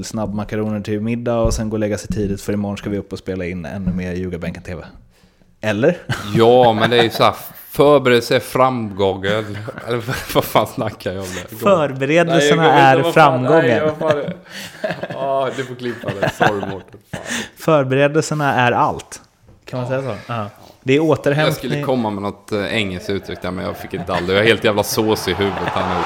kul, snabbmakaroner till middag och sen gå och lägga sig tidigt, för imorgon ska vi upp och spela in ännu mer Ljugarbänken TV. Eller? Ja, men det är ju så här, förberedelse framgången. Eller vad fan snackar jag om det? Förberedelserna är framgången. Du får klippa det. Sorry, Mårten. Förberedelserna är allt. Kan man säga så? Ja. Det är återhämtning. Jag skulle komma med något engelskt uttryck där, men jag fick ett dall. Jag är helt jävla sås i huvudet här nu.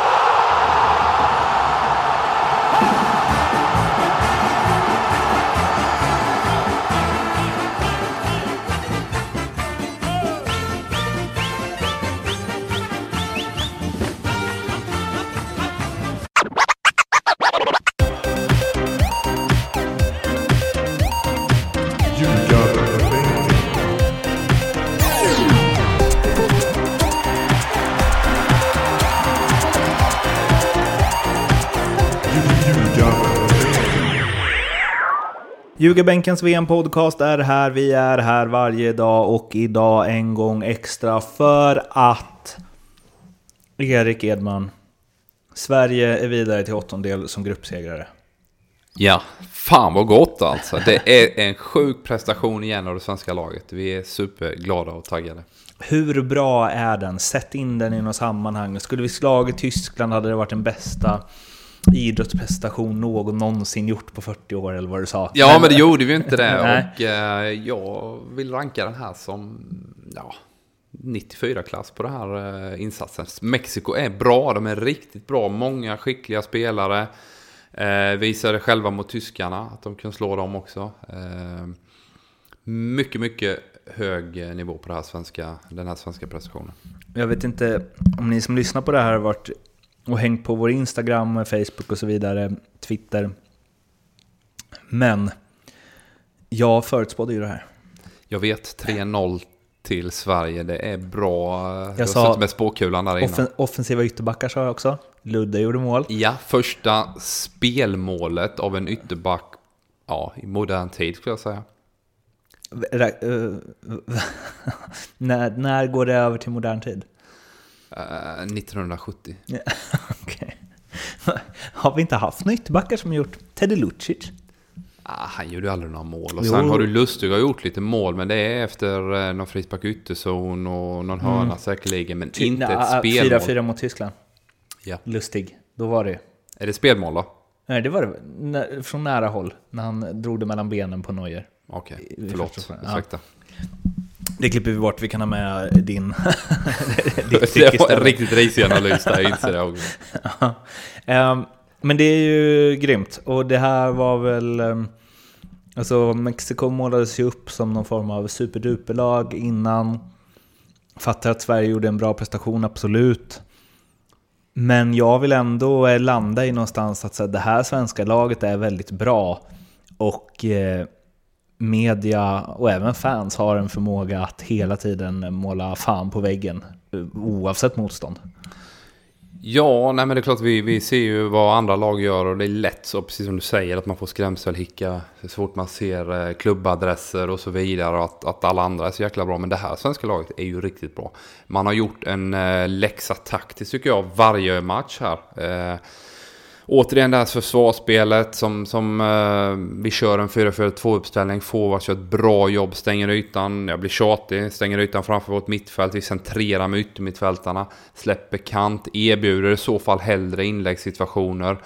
Ljugarbänkens VM-podcast är här, vi är här varje dag och idag en gång extra för att Erik Edman, Sverige är vidare till 8:e som gruppsegrare. Ja, fan vad gott alltså. Det är en sjuk prestation igen av det svenska laget. Vi är superglada och taggade. Hur bra är den? Sätt in den i något sammanhang. Skulle vi slagit Tyskland hade det varit den bästa idrottsprestation någonsin gjort på 40 år eller vad du sa. Ja, men det gjorde vi inte det. Och jag vill ranka den här som 94-klass på den här insatsen. Mexiko är bra, de är riktigt bra. Många skickliga spelare visade själva mot tyskarna att de kan slå dem också. Mycket, mycket hög nivå på den här svenska prestationen. Jag vet inte om ni som lyssnar på det här har varit och hängt på vår Instagram, Facebook och så vidare, Twitter. Men jag förutspådde ju det här. Jag vet, 3-0 till Sverige, det är bra. Jag satt med spåkulan där inne. Offensiva ytterbackar sa jag också. Ludde gjorde mål. Ja, första spelmålet av en ytterback i modern tid skulle jag säga. När går det över till modern tid? 1970. Ja, okay. Har vi inte haft några ytterbackar som gjort? Teddy Lucic? Han gjorde aldrig några mål. Och sen har du Lustig och gjort lite mål, men det är efter någon frispark ytterzon och någon hörna säkerligen, men inte ett spelmål. 4-4 mot Tyskland. Ja. Lustig, då var det. Är det spelmål då? Nej, det var det från nära håll när han drog det mellan benen på Neuer. Okej, okay. Förlåt. Ursäkta. Det klipper vi bort, vi kan ha med din det var en riktigt risig analys där, inte det också. Men det är ju grymt. Och det här var väl Mexiko målades ju upp som någon form av superduperlag innan. Fattar att Sverige gjorde en bra prestation, absolut. Men jag vill ändå landa i någonstans att det här svenska laget är väldigt bra. Och media och även fans har en förmåga att hela tiden måla fan på väggen oavsett motstånd. Ja, nej, men det är klart vi ser ju vad andra lag gör, och det är lätt så, precis som du säger, att man får skrämselhicka så fort man ser klubbadresser och så vidare, och att alla andra är så jäkla bra, men det här svenska laget är ju riktigt bra. Man har gjort en läxa taktiskt tycker jag varje match här. Återigen det här försvarsspelet som vi kör en 4-4-2-uppställning. Forwards gör ett bra jobb, stänger ytan. Jag blir tjatig, stänger ytan framför vårt mittfält. Vi centrerar med yttermittfältarna, släpper kant, erbjuder i så fall hellre inläggssituationer.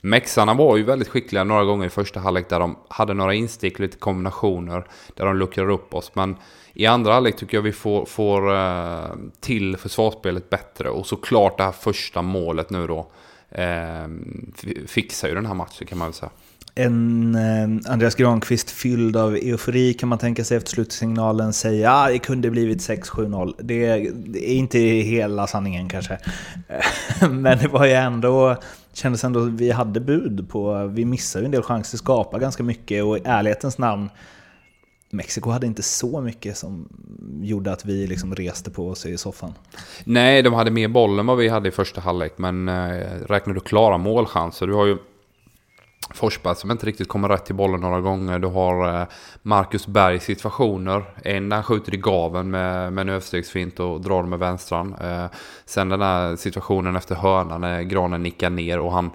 Mexarna var ju väldigt skickliga några gånger i första halvlek där de hade några instick, lite kombinationer där de luckrar upp oss. Men i andra halvlek tycker jag vi får till försvarsspelet bättre. Och såklart det här första målet nu då. Fixar ju den här matchen kan man väl säga. Andreas Granqvist fylld av eufori kan man tänka sig efter slutsignalen säga det kunde blivit 6-7-0. Det är inte hela sanningen kanske. Men det var ju ändå, kändes ändå att vi hade bud på, vi missade en del chanser, skapade ganska mycket, och i ärlighetens namn Mexiko hade inte så mycket som gjorde att vi liksom reste på oss i soffan. Nej, de hade mer bollen än vad vi hade i första halvlek, men räknar du klara målchanser, du har ju Forsberg som inte riktigt kommer rätt till bollen några gånger, du har Marcus Berg situationer, en där skjuter i gaven med en överstegsfint och drar med vänstran, sen den där situationen efter hörnan när Granen nickar ner och han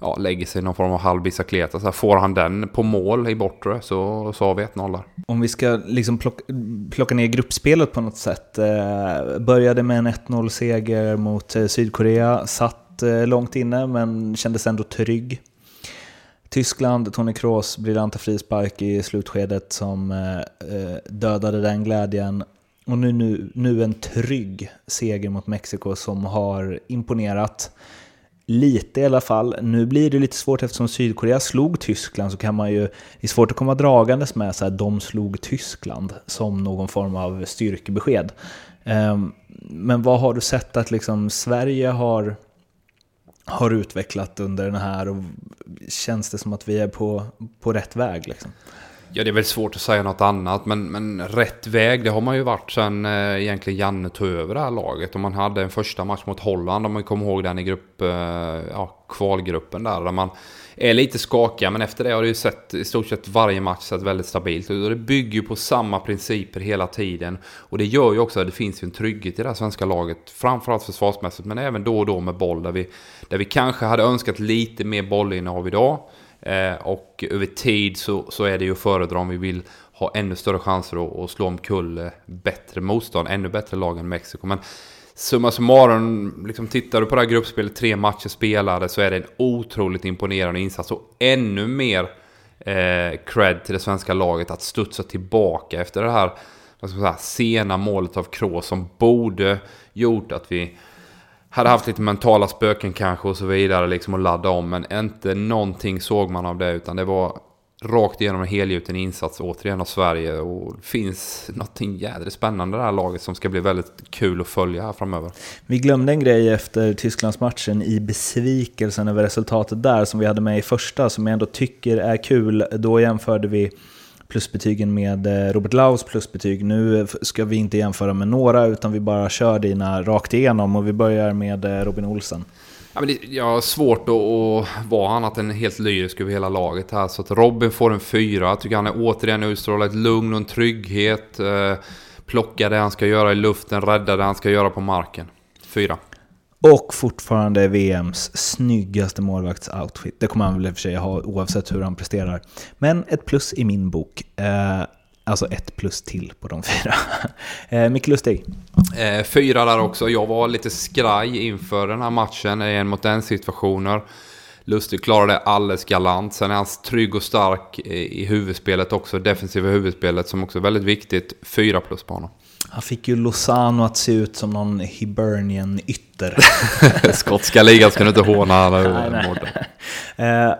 ja, lägger sig någon form av halvbissakleta. Så får han den på mål i bortre så har vi 1-0 där. Om vi ska liksom plocka ner gruppspelet på något sätt. Började med en 1-0-seger mot Sydkorea. Satt långt inne men kändes ändå trygg. Tyskland, Toni Kroos, briljanta frispark i slutskedet som dödade den glädjen. Och nu en trygg seger mot Mexiko som har imponerat lite i alla fall. Nu blir det lite svårt eftersom Sydkorea slog Tyskland, så kan man ju, det är svårt att komma dragandes med så här, de slog Tyskland som någon form av styrkebesked. Men vad har du sett att liksom Sverige har utvecklat under den här, och känns det som att vi är på rätt väg liksom? Ja, det är väl svårt att säga något annat, men rätt väg, det har man ju varit sedan egentligen Janne tog över det här laget. Och man hade en första match mot Holland, om man kommer ihåg den i kvalgruppen där man är lite skakiga, men efter det har det ju sett i stort sett varje match sett väldigt stabilt. Och det bygger ju på samma principer hela tiden, och det gör ju också att det finns ju en trygghet i det här svenska laget, framförallt försvarsmässigt, men även då och då med boll, där vi kanske hade önskat lite mer bollinnehav idag. Och över tid så är det ju att föredra om vi vill ha ännu större chanser att slå omkull bättre motstånd, ännu bättre lag än Mexiko. Men summa summarum, liksom tittar du på det här gruppspelet, 3 matcher spelade, så är det en otroligt imponerande insats, och ännu mer cred till det svenska laget att studsa tillbaka efter det här, vad ska man säga, sena målet av Kroos som borde gjort att vi hade haft lite mentala spöken kanske och så vidare liksom att ladda om, men inte någonting såg man av det, utan det var rakt igenom en helgjuten insats återigen av Sverige, och det finns någonting jädrigt spännande i det här laget som ska bli väldigt kul att följa här framöver. Vi glömde en grej efter Tysklandsmatchen i besvikelsen över resultatet där som vi hade med i första, som jag ändå tycker är kul. Då jämförde vi plusbetygen med Robert Laus plusbetyg. Nu ska vi inte jämföra med några, utan vi bara kör dina rakt igenom, och vi börjar med Robin Olsen. Ja, men jag har svårt att vara annat än helt lyrisk över hela laget här, så att Robin får en 4. Jag tycker han är återigen utstrålat lugn och en trygghet, plockar det han ska göra i luften, räddar det han ska göra på marken. 4. Och fortfarande VMs snyggaste målvaktsoutfit. Det kommer han väl i och för sig ha oavsett hur han presterar. Men ett plus i min bok. Alltså ett plus till på de 4. Mikael Lustig. 4 där också. Jag var lite skraj inför den här matchen. En mot den situationer. Lustig klarade alldeles galant. Sen är han trygg och stark i huvudspelet också. Defensiva huvudspelet som också är väldigt viktigt. 4 plus på honom. Han fick ju Lozano att se ut som någon Hibernian ytter. Skotska ligan ska du inte håna alla.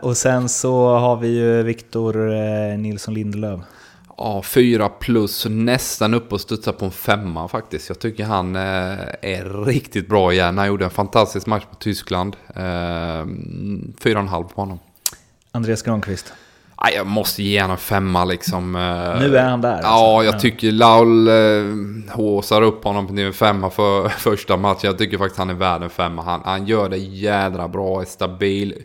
Och sen så har vi ju Victor Nilsson Lindelöf. Ja, 4 plus, nästan upp och studsar på en 5 faktiskt. Jag tycker han är riktigt bra igen. Han gjorde en fantastisk match på Tyskland. 4,5 på honom. Andreas Granqvist. Jag måste ge en 5 liksom. Nu är han där alltså. Ja, jag tycker Laul håsar upp honom på nivå 5 för första matchen. Jag tycker faktiskt han är värd en 5. Han gör det jädra bra, är stabil,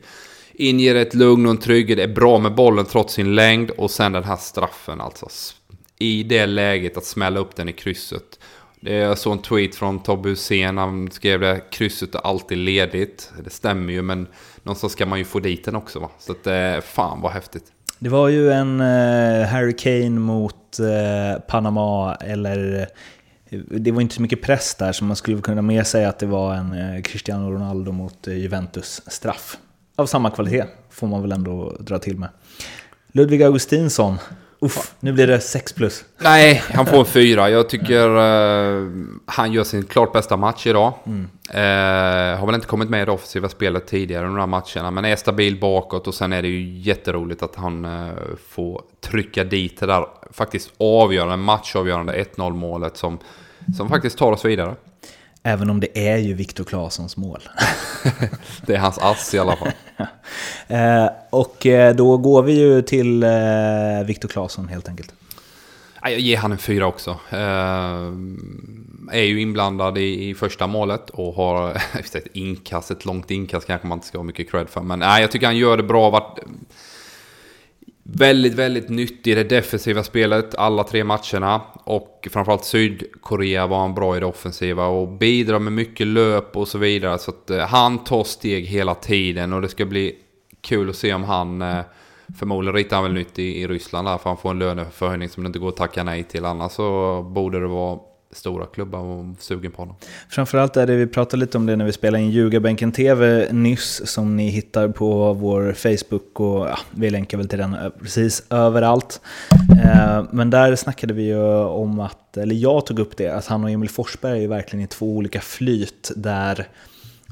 inger ett lugn och en trygghet, är bra med bollen trots sin längd. Och sen den här straffen alltså, i det läget att smälla upp den i krysset. Jag såg en tweet från Tobbe Hussénn, han skrev det, krysset är alltid ledigt. Det stämmer ju, men någonstans ska man ju få dit den också, va? Så att, fan vad häftigt. Det var ju en Harry Kane mot Panama, eller det var inte så mycket press där, så man skulle kunna mer säga att det var en Cristiano Ronaldo mot Juventus straff. Av samma kvalitet får man väl ändå dra till med. Ludvig Augustinsson. Uff, nu blir det 6+. Nej, han får en 4. Jag tycker han gör sin klart bästa match idag. Har väl inte kommit med i det offensiva spelet tidigare under de här matcherna, men är stabil bakåt, och sen är det ju jätteroligt att han får trycka dit det där faktiskt avgörande, matchavgörande 1-0 målet som faktiskt tar oss vidare. Även om det är ju Victor Claessons mål. Det är hans ass i alla fall. Och då går vi ju till Victor Claesson helt enkelt. Jag ger han en 4 också. Är ju inblandad i första målet och har ett långt inkast kanske man inte ska ha mycket cred för. Men jag tycker han gör det bra, vart väldigt, väldigt nytt i det defensiva spelet alla 3 matcherna, och framförallt Sydkorea var han bra i det offensiva och bidrar med mycket löp och så vidare, så att han tar steg hela tiden, och det ska bli kul att se om han förmodligen ritar väl nytt i Ryssland där, för han får en löneförhöjning som det inte går att tacka nej till, annars så borde det vara stora klubbar och sugen på honom. Framförallt är det, vi pratade lite om det när vi spelade in Ljugarbänken TV nyss, som ni hittar på vår Facebook och ja, vi länkar väl till den precis överallt. Men där snackade vi ju om att, eller jag tog upp det, att han och Emil Forsberg är verkligen i två olika flyt där.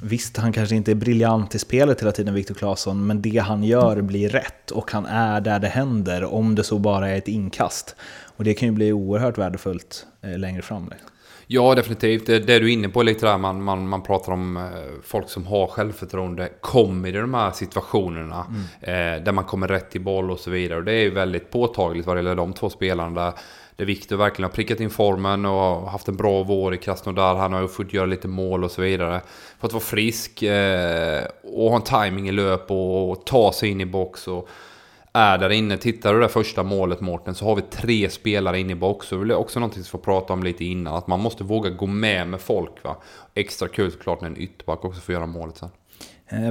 Visst, han kanske inte är briljant i spelet hela tiden, Victor Claesson, men det han gör blir rätt och han är där det händer, om det så bara är ett inkast. Och det kan ju bli oerhört värdefullt längre fram. Ja, definitivt. Det du är inne på lite där, man pratar om folk som har självförtroende, kommer i de här situationerna där man kommer rätt till boll och så vidare. Och det är ju väldigt påtagligt vad det gäller de två spelarna där. Det är Victor verkligen har prickat in formen och haft en bra vår i Krasnodar. Han har ju fått göra lite mål och så vidare. För att vara frisk och ha en timing i löp och ta sig in i box och är där inne. Tittar du det första målet, Mårten, så har vi 3 spelare inne i box. Så det är också någonting som vi får prata om lite innan. Att man måste våga gå med folk, va? Extra kul såklart när en ytterback också får göra målet sen.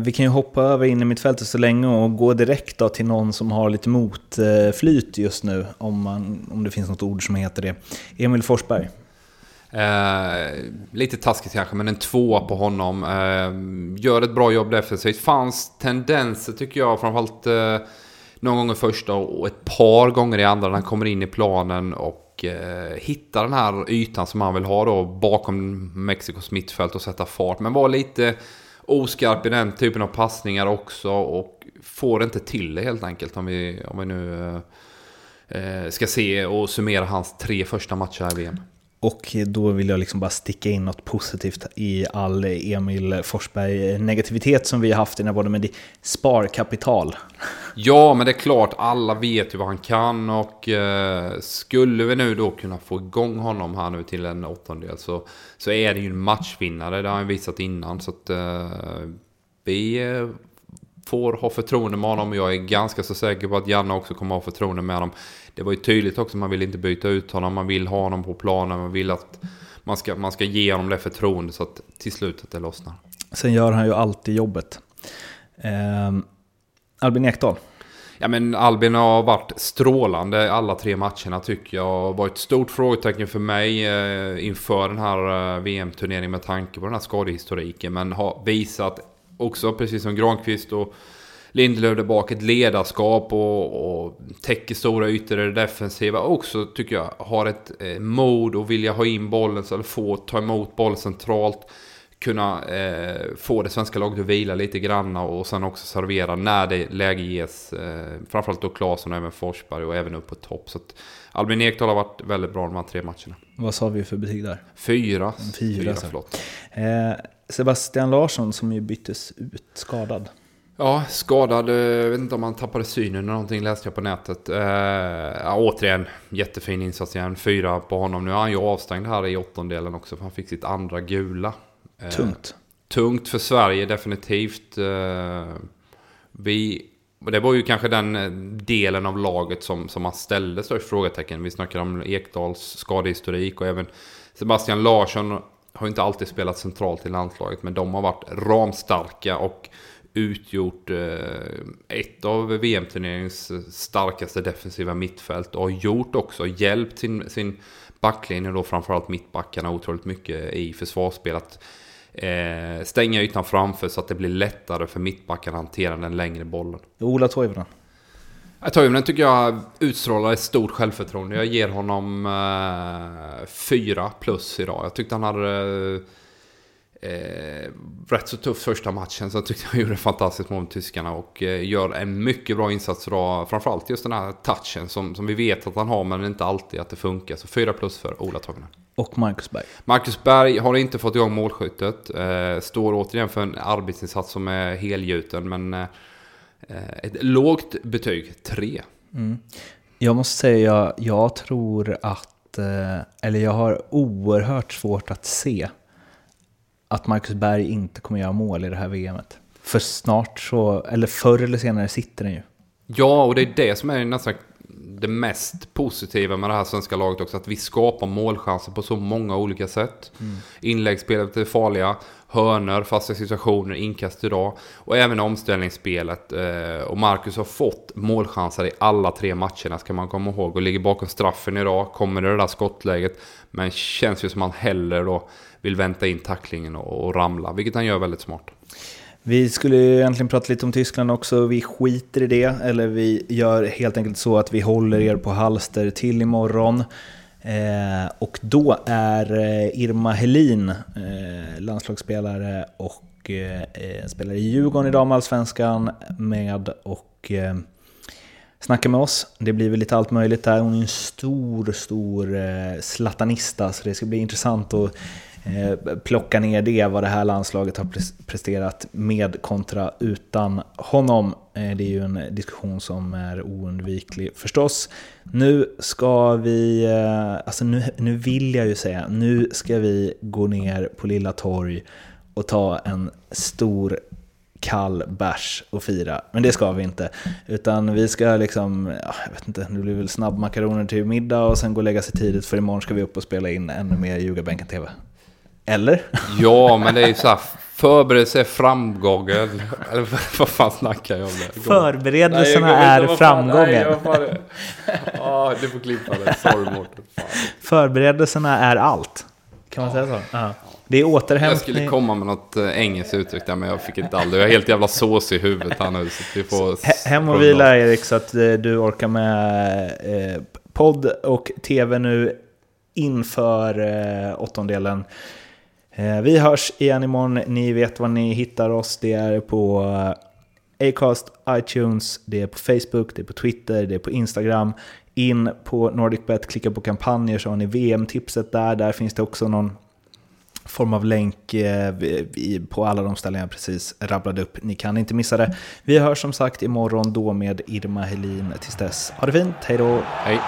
Vi kan ju hoppa över in i mittfältet så länge och gå direkt då till någon som har lite motflyt just nu, om det finns något ord som heter det. Emil Forsberg. Lite taskigt kanske, men en 2 på honom. Gör ett bra jobb defensivt. Fanns tendenser tycker jag, framförallt någon gång i första och ett par gånger i andra när han kommer in i planen och hittar den här ytan som han vill ha då bakom Mexikos mittfält och sätta fart. Men var lite oskarp i den typen av passningar också och får inte till det helt enkelt, om vi nu ska se och summera hans 3 första matcher i VM. Och då vill jag liksom bara sticka in något positivt i all Emil Forsberg-negativitet som vi har haft i den här podden, med sparkapital. Ja, men det är klart, alla vet ju vad han kan och skulle vi nu då kunna få igång honom här nu till en 8:e så är det ju en matchvinnare, det har han visat innan, så att vi får ha förtroende med honom. Jag är ganska så säker på att Janne också kommer ha förtroende med honom. Det var ju tydligt också, man vill inte byta ut honom, man vill ha honom på planen, man vill att man ska ge honom det förtroende så att till slutet det lossnar. Sen gör han ju alltid jobbet. Albin Ekdal. Ja, men Albin har varit strålande alla 3 matcherna tycker jag. Var ett stort frågetecken för mig inför den här VM-turneringen med tanke på den här skadehistoriken, men har visat också, precis som Granqvist och Lindelöf där bak, ett ledarskap och täcker stora ytor i det defensiva. Också tycker jag har ett mod och vilja ha in bollen, så att få ta emot boll centralt, kunna få det svenska laget att vila lite grann och sen också servera när det läge ges. Framförallt då Claesson och även Forsberg och även upp på topp. Så att Albin Ekdal har varit väldigt bra de här 3 matcherna. Vad sa vi för betyg där? 4. 4, förlåt. Sebastian Larsson som ju byttes ut skadad. Ja, skadad. Jag vet inte om han tappade synen eller någonting, läste jag på nätet. Återigen, jättefin insats igen. 4 på honom. Nu är han ju avstängd här i 8:e också, för han fick sitt 2:a gula. Tungt. Tungt för Sverige, definitivt. Det var ju kanske den delen av laget som man ställde störst frågetecken. Vi snackade om Ekdals skadehistorik och även Sebastian Larsson har inte alltid spelat centralt i landslaget, men de har varit ramstarka och utgjort ett av VM-turneringens starkaste defensiva mittfält och har gjort också, hjälpt sin backlinje då, framförallt mittbackarna, otroligt mycket i försvarsspel att stänga ytan framför så att det blir lättare för mittbackarna att hantera den längre bollen. Ola Toivonen. Toivonen tycker jag utstrålar ett stort självförtroende. Jag ger honom 4+ idag. Jag tyckte han hade rätt så tuff första matchen, så jag tyckte han gjorde fantastiskt mot tyskarna och gör en mycket bra insats idag. Framförallt just den här touchen som vi vet att han har, men inte alltid att det funkar. Så 4+ för Ola Toivonen. Och Marcus Berg. Marcus Berg har inte fått igång målskyttet. Står återigen för en arbetsinsats som är helgjuten, men ett lågt betyg, 3. Jag måste säga, jag tror att, eller jag har oerhört svårt att se att Marcus Berg inte kommer göra mål i det här VMet. För snart så, eller förr eller senare sitter den ju. Ja, och det är det som är nästan det mest positiva med det här svenska laget också, att vi skapar målchanser på så många olika sätt. Inläggsspelet är farliga, hörnor, fasta situationer, inkast idag och även omställningsspelet. Och Marcus har fått målchanser i alla tre matcherna, ska man komma ihåg, och ligger bakom straffen idag, kommer det där skottläget, men känns ju som han hellre då vill vänta in tacklingen och ramla, vilket han gör väldigt smart. Vi skulle ju egentligen prata lite om Tyskland också. Vi skiter i det, eller vi gör helt enkelt så att vi håller er på halster till imorgon. Och då är Irma Helin, landslagsspelare och spelare i Djurgården i Damallsvenskan, med och snackar med oss. Det blir väl lite allt möjligt där. Hon är en stor slatanista, så det ska bli intressant att plocka ner det, vad det här landslaget har presterat med kontra utan honom. Det är ju en diskussion som är oundviklig förstås. Nu ska vi, alltså nu vill jag ju säga, nu ska vi gå ner på Lilla Torg och ta en stor kall bärs och fira. Men det ska vi inte. Utan vi ska liksom, jag vet inte, nu blir väl snabbmakaroner till middag och sen gå och lägga sig tidigt, för imorgon ska vi upp och spela in ännu mer Ljugarbänken TV. Eller? Ja, men det är ju så här, förberedelse framgången. Eller vad fan snackar jag om det? Förberedelserna, nej, är framgången. Ja, du får klippa det. Sorry, Mårten. Förberedelserna är allt. Kan man säga så? Ja. Det är återhämtning. Jag skulle komma med något engelskt uttryck där, men jag fick inte all. Jag är helt jävla sås i huvudet här nu. Så vi får hem och vila, Erik, så att du orkar med podd och tv nu inför åttondelen. Vi hörs igen imorgon. Ni vet var ni hittar oss. Det är på Acast, iTunes, det är på Facebook, det är på Twitter, det är på Instagram. In på Nordicbet, klicka på kampanjer så har ni VM-tipset där. Där finns det också någon form av länk på alla de ställen jag precis rabblade upp. Ni kan inte missa det. Vi hörs som sagt imorgon då med Irma Helin. Tills dess, ha det fint, hej då. Hej.